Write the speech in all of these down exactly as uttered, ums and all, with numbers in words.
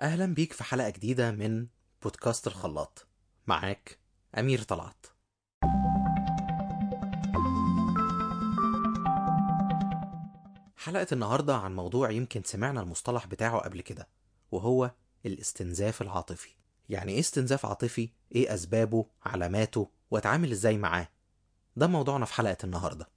أهلا بيك في حلقة جديدة من بودكاست الخلاط. معاك أمير طلعت. حلقة النهاردة عن موضوع يمكن سمعنا المصطلح بتاعه قبل كده، وهو الاستنزاف العاطفي. يعني إيه استنزاف عاطفي؟ إيه أسبابه؟ علاماته؟ وأتعامل إزاي معاه؟ ده موضوعنا في حلقة النهاردة.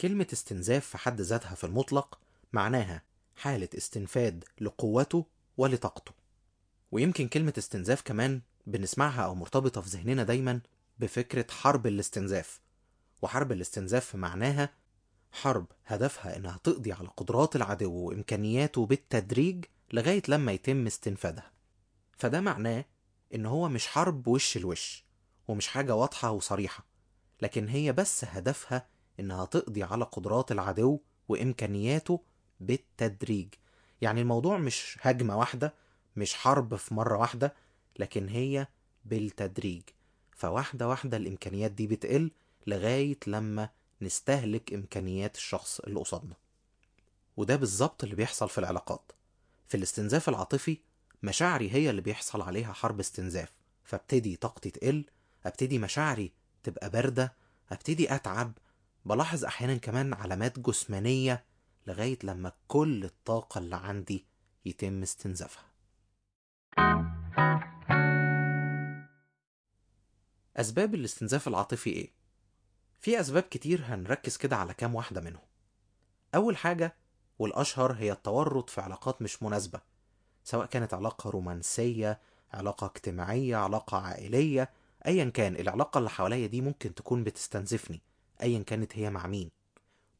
كلمة استنزاف في حد ذاتها في المطلق معناها حالة استنفاد لقوته ولطاقته. ويمكن كلمة استنزاف كمان بنسمعها أو مرتبطة في ذهننا دايما بفكرة حرب الاستنزاف. وحرب الاستنزاف في معناها حرب هدفها إنها تقضي على قدرات العدو وإمكانياته بالتدريج لغاية لما يتم استنفادها. فده معناه إن هو مش حرب وش الوش ومش حاجة واضحة وصريحة، لكن هي بس هدفها إنها تقضي على قدرات العدو وإمكانياته بالتدريج. يعني الموضوع مش هجمة واحدة، مش حرب في مرة واحدة، لكن هي بالتدريج. فواحدة واحدة الإمكانيات دي بتقل لغاية لما نستهلك إمكانيات الشخص اللي قصادنا. وده بالظبط اللي بيحصل في العلاقات. في الاستنزاف العاطفي مشاعري هي اللي بيحصل عليها حرب استنزاف، فابتدي طاقتي تقل، ابتدي مشاعري تبقى باردة، ابتدي أتعب، بلاحظ أحيانا كمان علامات جسمانية لغاية لما كل الطاقة اللي عندي يتم استنزافها. أسباب الاستنزاف العاطفي إيه؟ في أسباب كتير، هنركز كده على كام واحدة منهم. أول حاجة والأشهر هي التورط في علاقات مش مناسبة، سواء كانت علاقة رومانسية، علاقة اجتماعية، علاقة عائلية، أيا كان العلاقة اللي حواليا دي ممكن تكون بتستنزفني، أيا كانت هي مع مين.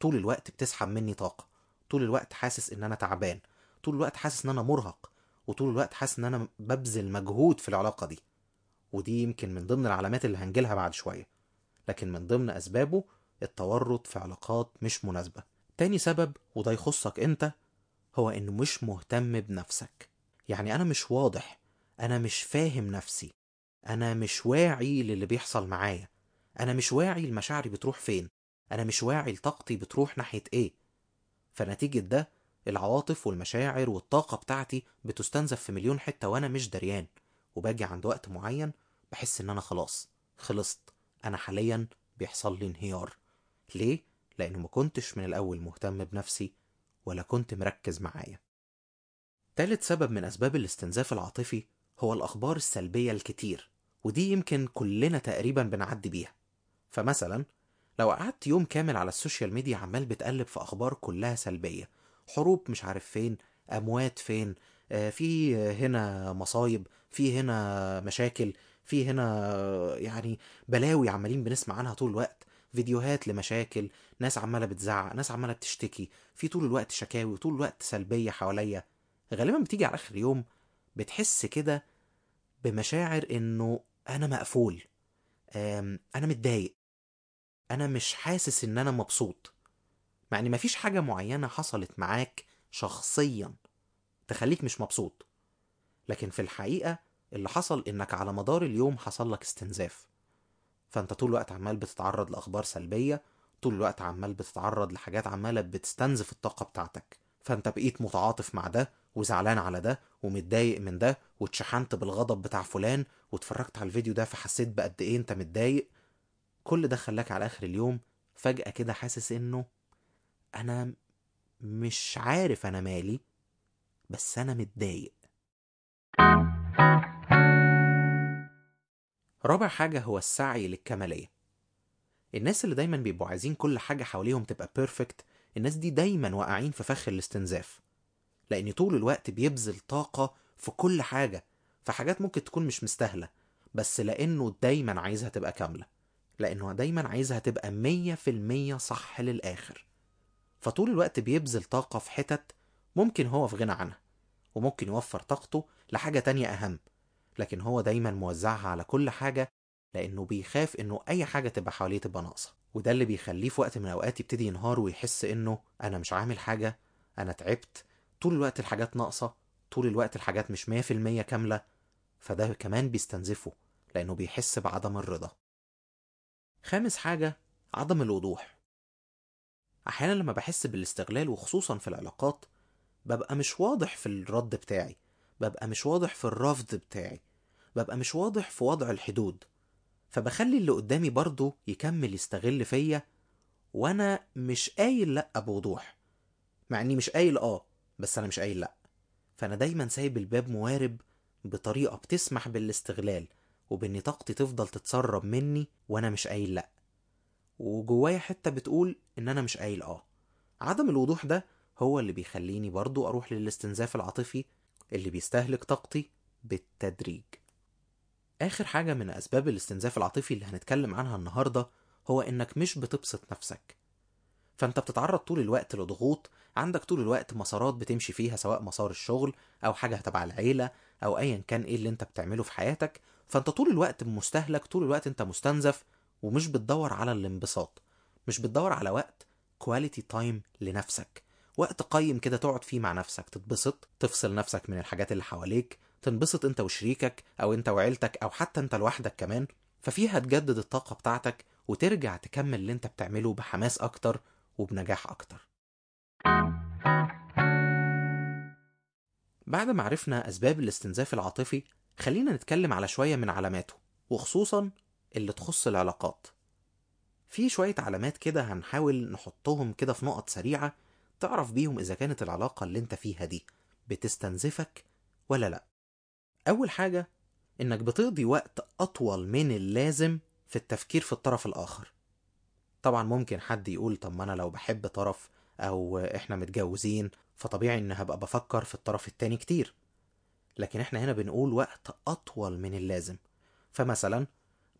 طول الوقت بتسحب مني طاقة، طول الوقت حاسس إن أنا تعبان، طول الوقت حاسس إن أنا مرهق، وطول الوقت حاسس إن أنا ببذل مجهود في العلاقة دي. ودي يمكن من ضمن العلامات اللي هنجيلها بعد شوية، لكن من ضمن أسبابه التورط في علاقات مش مناسبة. تاني سبب، وده يخصك أنت، هو إنه مش مهتم بنفسك. يعني أنا مش واضح، أنا مش فاهم نفسي، أنا مش واعي للي بيحصل معايا، أنا مش واعي لمشاعري بتروح فين، أنا مش واعي لطاقتي بتروح ناحية إيه. فنتيجة ده العواطف والمشاعر والطاقة بتاعتي بتستنزف في مليون حتة وأنا مش دريان، وباجي عند وقت معين بحس إن أنا خلاص خلصت، أنا حاليا بيحصل لي انهيار. ليه؟ لأنه ما كنتش من الأول مهتم بنفسي ولا كنت مركز معايا. تالت سبب من أسباب الاستنزاف العاطفي هو الأخبار السلبية الكتير، ودي يمكن كلنا تقريبا بنعدي بيها. فمثلا لو قعدت يوم كامل على السوشيال ميديا عمال بتقلب في أخبار كلها سلبية، حروب مش عارف فين، أموات فين، في هنا مصايب، في هنا مشاكل، في هنا يعني بلاوي عمالين بنسمع عنها طول الوقت، فيديوهات لمشاكل، ناس عمالة بتزعق، ناس عمالة بتشتكي، في طول الوقت شكاوي وطول الوقت سلبية حواليا. غالبا بتيجي على آخر يوم بتحس كده بمشاعر إنه أنا مقفول، أنا متضايق، أنا مش حاسس إن أنا مبسوط، مع إن مفيش حاجة معينة حصلت معاك شخصيا تخليك مش مبسوط، لكن في الحقيقة اللي حصل إنك على مدار اليوم حصل لك استنزاف. فأنت طول الوقت عمال بتتعرض لأخبار سلبية، طول الوقت عمال بتتعرض لحاجات عمالة بتستنزف الطاقة بتاعتك، فأنت بقيت متعاطف مع ده وزعلان على ده ومتضايق من ده، واتشحنت بالغضب بتاع فلان، واتفرجت على الفيديو ده فحسيت بقد إيه أنت متضايق. كل ده خلاك على آخر اليوم فجأة كده حاسس إنه أنا مش عارف أنا مالي، بس أنا متضايق. رابع حاجة هو السعي للكمالية. الناس اللي دايما بيبقوا عايزين كل حاجة حواليهم تبقى بيرفكت، الناس دي دايما واقعين في فخ الاستنزاف، لأن طول الوقت بيبذل طاقة في كل حاجة، في حاجات ممكن تكون مش مستاهلة، بس لأنه دايما عايزها تبقى كاملة، لأنه دايما عايزها تبقى مية في المية صح للآخر. فطول الوقت بيبذل طاقة في حتت ممكن هو في غنى عنها، وممكن يوفر طاقته لحاجة تانية أهم، لكن هو دايما موزعها على كل حاجة لأنه بيخاف إنه أي حاجة تبقى حواليه تبقى ناقصة. وده اللي بيخليه في وقت من الأوقات يبتدي ينهار ويحس إنه أنا مش عامل حاجة، أنا تعبت، طول الوقت الحاجات ناقصة، طول الوقت الحاجات مش مية في المية كاملة. فده كمان بيستنزفه لأنه بيحس بعدم الرضا. خامس حاجة عدم الوضوح. احيانا لما بحس بالاستغلال وخصوصا في العلاقات ببقى مش واضح في الرد بتاعي، ببقى مش واضح في الرفض بتاعي، ببقى مش واضح في وضع الحدود، فبخلي اللي قدامي برضو يكمل يستغل فيا وانا مش قايل لأ بوضوح، مع اني مش قايل اه بس انا مش قايل لأ. فانا دايما سايب الباب موارب بطريقة بتسمح بالاستغلال وبان طاقتي تفضل تتسرب مني وانا مش قايل لأ، وجوايا حتة بتقول ان انا مش قايل اه. عدم الوضوح ده هو اللي بيخليني برضو اروح للاستنزاف العاطفي اللي بيستهلك طاقتي بالتدريج. اخر حاجة من اسباب الاستنزاف العاطفي اللي هنتكلم عنها النهاردة هو انك مش بتبسط نفسك. فانت بتتعرض طول الوقت لضغوط، عندك طول الوقت مسارات بتمشي فيها، سواء مسار الشغل او حاجة تبع العيلة او ايا كان ايه اللي انت بتعمله في حياتك. فانت طول الوقت مستهلك، طول الوقت انت مستنزف، ومش بتدور على الانبساط، مش بتدور على وقت كواليتي تايم لنفسك، وقت قيم كده تقعد فيه مع نفسك تتبسط، تفصل نفسك من الحاجات اللي حواليك، تنبسط انت وشريكك او انت وعيلتك او حتى انت لوحدك كمان. ففيها تجدد الطاقة بتاعتك وترجع تكمل اللي انت بتعمله بحماس اكتر وبنجاح اكتر. بعد ما عرفنا اسباب الاستنزاف العاطفي خلينا نتكلم على شوية من علاماته، وخصوصا اللي تخص العلاقات. في شوية علامات كده هنحاول نحطهم كده في نقط سريعة تعرف بيهم إذا كانت العلاقة اللي انت فيها دي بتستنزفك ولا لأ. أول حاجة إنك بتقضي وقت أطول من اللازم في التفكير في الطرف الآخر. طبعا ممكن حد يقول طب ما أنا لو بحب طرف أو إحنا متجوزين فطبيعي إن هبقى بفكر في الطرف التاني كتير، لكن إحنا هنا بنقول وقت أطول من اللازم. فمثلا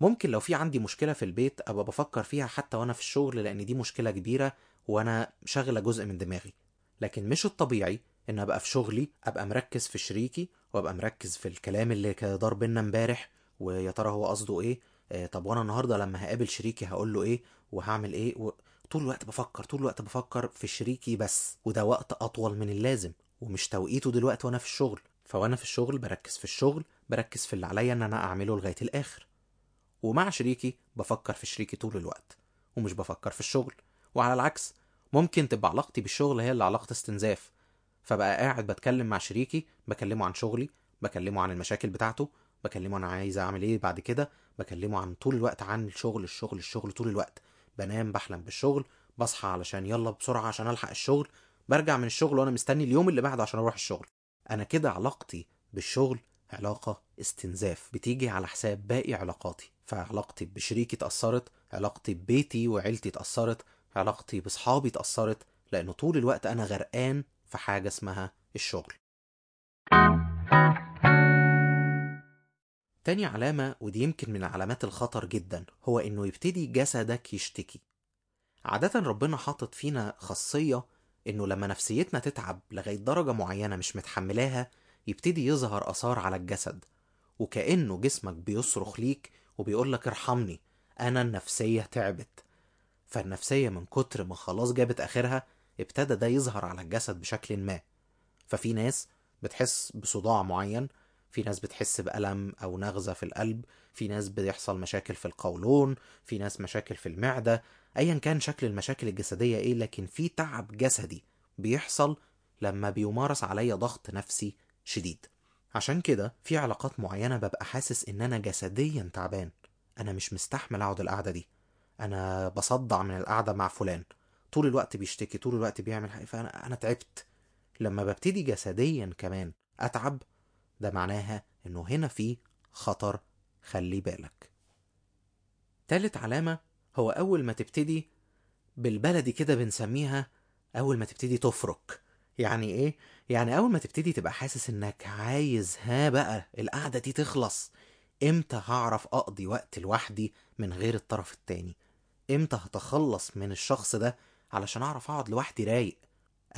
ممكن لو في عندي مشكلة في البيت أبقى بفكر فيها حتى وأنا في الشغل، لأن دي مشكلة كبيرة وأنا شغلة جزء من دماغي. لكن مش الطبيعي إن أبقى في شغلي أبقى مركز في شريكي وأبقى مركز في الكلام اللي دار بينا امبارح ويا ترى هو قصده إيه، آه طب وأنا النهاردة لما هقابل شريكي هقول له إيه وهعمل إيه و... طول الوقت بفكر، طول الوقت بفكر في شريكي بس، وده وقت أطول من اللازم ومش توقيته دلوقتي وأنا في الشغل. فوأنا في الشغل بركز في الشغل، بركز في اللي عليا إن أنا أعمله لغاية الآخر، ومع شريكي بفكر في شريكي طول الوقت ومش بفكر في الشغل. وعلى العكس ممكن تبقى علاقتي بالشغل هي اللي علاقة استنزاف، فبقى قاعد بتكلم مع شريكي، بكلمه عن شغلي، بكلمه عن المشاكل بتاعته، بكلمه انا عايز اعمل ايه بعد كده، بكلمه عن طول الوقت عن الشغل الشغل الشغل طول الوقت، بنام بحلم بالشغل، بصحى علشان يلا بسرعة عشان الحق الشغل، برجع من الشغل وانا مستني اليوم اللي بعده عشان اروح الشغل. انا كده علاقتي بالشغل علاقة استنزاف بتيجي على حساب باقي علاقاتي. فعلاقتي بشريكي اتأثرت، علاقتي ببيتي وعيلتي اتأثرت، علاقتي بصحابي اتأثرت، لأنه طول الوقت أنا غرقان في حاجة اسمها الشغل. تاني علامة، ودي يمكن من علامات الخطر جدا، هو إنه يبتدي جسدك يشتكي. عادة ربنا حاطط فينا خاصية إنه لما نفسيتنا تتعب لغاية درجة معينة مش متحملاها يبتدي يظهر أثار على الجسد، وكأنه جسمك بيصرخ ليك وبيقولك ارحمني أنا النفسية تعبت. فالنفسية من كتر ما خلاص جابت آخرها ابتدى ده يظهر على الجسد بشكل ما. ففي ناس بتحس بصداع معين، في ناس بتحس بألم أو نغزة في القلب، في ناس بيحصل مشاكل في القولون، في ناس مشاكل في المعدة، أيا كان شكل المشاكل الجسدية إيه، لكن في تعب جسدي بيحصل لما بيمارس عليا ضغط نفسي شديد. عشان كده في علاقات معينة ببقى حاسس ان انا جسديا تعبان، انا مش مستحمل اقعد القعدة دي، انا بصدع من القعدة مع فلان، طول الوقت بيشتكي، طول الوقت بيعمل حاجة، فانا انا تعبت. لما ببتدي جسديا كمان اتعب ده معناها انه هنا في خطر، خلي بالك. تالت علامة هو اول ما تبتدي بالبلدي كده بنسميها اول ما تبتدي تفرك. يعني ايه؟ يعني اول ما تبتدي تبقى حاسس انك عايز ها بقى القعدة دي تخلص، امتى هعرف اقضي وقت لوحدي من غير الطرف التاني، امتى هتخلص من الشخص ده علشان اعرف اقعد لوحدي رايق.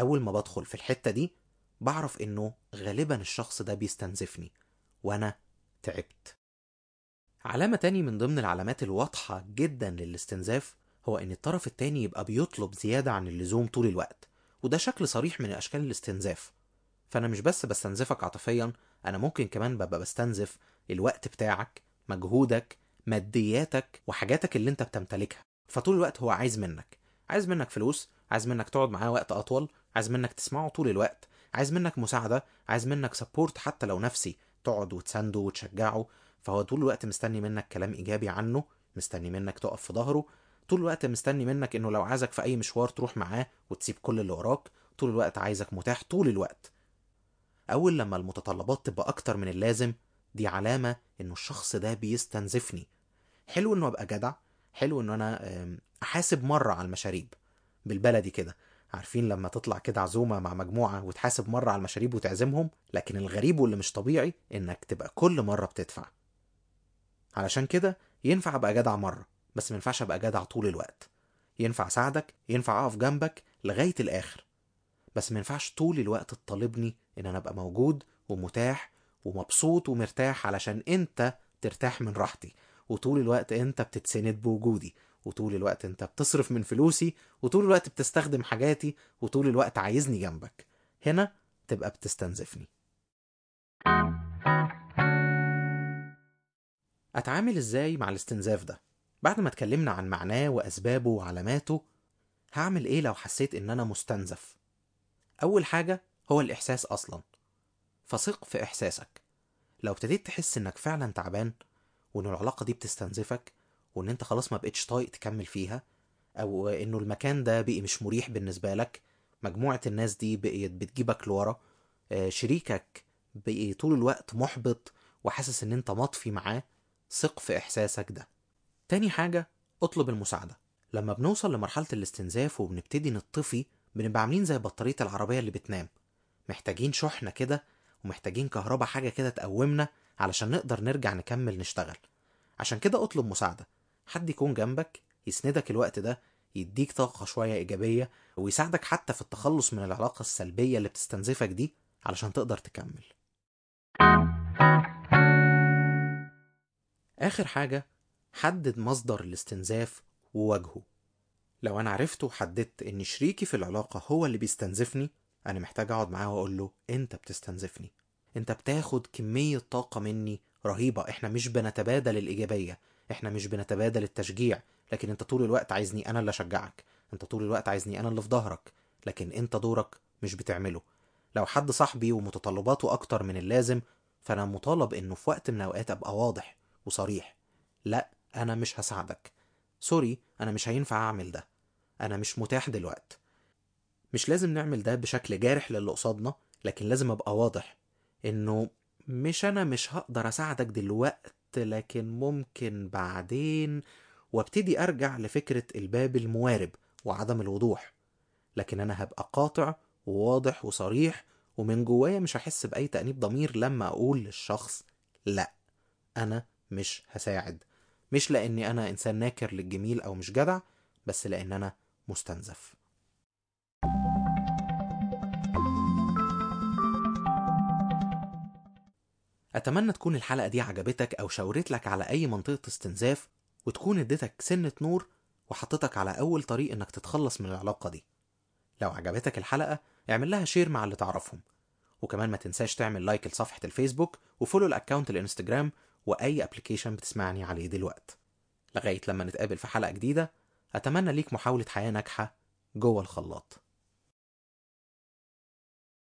اول ما بدخل في الحتة دي بعرف انه غالبا الشخص ده بيستنزفني وانا تعبت. علامة تاني من ضمن العلامات الواضحة جدا للاستنزاف هو ان الطرف التاني يبقى بيطلب زيادة عن اللزوم طول الوقت، وده شكل صريح من أشكال الاستنزاف. فأنا مش بس بستنزفك عاطفيا، أنا ممكن كمان ببقى بستنزف الوقت بتاعك، مجهودك، مادياتك، وحاجاتك اللي انت بتمتلكها. فطول الوقت هو عايز منك، عايز منك فلوس، عايز منك تقعد معاه وقت اطول، عايز منك تسمعه طول الوقت، عايز منك مساعده، عايز منك سبورت حتى لو نفسي، تقعد وتسنده وتشجعه. فهو طول الوقت مستني منك كلام ايجابي عنه، مستني منك تقف في ظهره، طول الوقت مستني منك انه لو عايزك في اي مشوار تروح معاه وتسيب كل اللي وراك، طول الوقت عايزك متاح طول الوقت. اول لما المتطلبات تبقى اكتر من اللازم، دي علامه انه الشخص ده بيستنزفني. حلو انه ابقى جدع، حلو ان انا احاسب مره على المشاريب بالبلدي كده، عارفين لما تطلع كده عزومه مع مجموعه وتحاسب مره على المشاريب وتعزمهم، لكن الغريب واللي مش طبيعي انك تبقى كل مره بتدفع. علشان كده ينفع ابقى جدع مره، بس منفعش ابقى جدع طول الوقت. ينفع اساعدك، ينفع اقف جنبك لغايه الاخر، بس منفعش طول الوقت تطالبني ان انا ابقى موجود ومتاح ومبسوط ومرتاح علشان انت ترتاح من راحتي، وطول الوقت انت بتتسند بوجودي، وطول الوقت انت بتصرف من فلوسي، وطول الوقت بتستخدم حاجاتي، وطول الوقت عايزني جنبك. هنا تبقى بتستنزفني. اتعامل ازاي مع الاستنزاف ده؟ بعد ما اتكلمنا عن معناه واسبابه وعلاماته، هعمل ايه لو حسيت ان انا مستنزف؟ اول حاجة هو الاحساس اصلا، فثق في احساسك. لو ابتديت تحس انك فعلا تعبان، وان العلاقة دي بتستنزفك، وان انت خلاص ما بقتش طايق تكمل فيها، او انه المكان ده بقى مش مريح بالنسبة لك، مجموعة الناس دي بقيت بتجيبك لورا، شريكك بقى طول الوقت محبط وحاسس ان انت مطفي معاه، ثق في احساسك ده. تاني حاجة اطلب المساعدة. لما بنوصل لمرحلة الاستنزاف وبنبتدي نطفي، بنبقى عاملين زي بطارية العربية اللي بتنام، محتاجين شحنة كده، ومحتاجين كهرباء حاجة كده تقومنا علشان نقدر نرجع نكمل نشتغل. عشان كده اطلب مساعدة، حد يكون جنبك يسندك الوقت ده، يديك طاقة شوية إيجابية، ويساعدك حتى في التخلص من العلاقة السلبية اللي بتستنزفك دي علشان تقدر تكمل. آخر حاجة، حدد مصدر الاستنزاف وواجهه. لو أنا عرفت وحددت إن شريكي في العلاقة هو اللي بيستنزفني، أنا محتاج أقعد معاه وأقول له أنت بتستنزفني، أنت بتاخد كمية طاقة مني رهيبة، إحنا مش بنتبادل الإيجابية، إحنا مش بنتبادل التشجيع، لكن أنت طول الوقت عايزني أنا اللي أشجعك، أنت طول الوقت عايزني أنا اللي في ظهرك، لكن أنت دورك مش بتعمله. لو حد صاحبي ومتطلباته أكتر من اللازم، فأنا مطالب إنه في وقت من الأوقات أبقى واضح وصريح، لا أنا مش هساعدك، سوري أنا مش هينفع أعمل ده، أنا مش متاح دلوقت. مش لازم نعمل ده بشكل جارح للي قصادنا، لكن لازم أبقى واضح إنه مش أنا مش هقدر أساعدك دلوقت، لكن ممكن بعدين، وابتدي أرجع لفكرة الباب الموارب وعدم الوضوح. لكن أنا هبقى قاطع وواضح وصريح، ومن جوايا مش هحس بأي تأنيب ضمير لما أقول للشخص لا أنا مش هساعد، مش لأني أنا إنسان ناكر للجميل أو مش جدع، بس لأن أنا مستنزف. أتمنى تكون الحلقة دي عجبتك أو شاورت لك على أي منطقة استنزاف، وتكون اديتك سنة نور وحطتك على أول طريق إنك تتخلص من العلاقة دي. لو عجبتك الحلقة اعمل لها شير مع اللي تعرفهم، وكمان ما تنساش تعمل لايك لصفحة الفيسبوك، وفولو الأكاونت الانستجرام وأي أبليكيشن بتسمعني عليه دلوقت. لغاية لما نتقابل في حلقة جديدة، أتمنى ليك محاولة حياة ناجحة جوه الخلاط.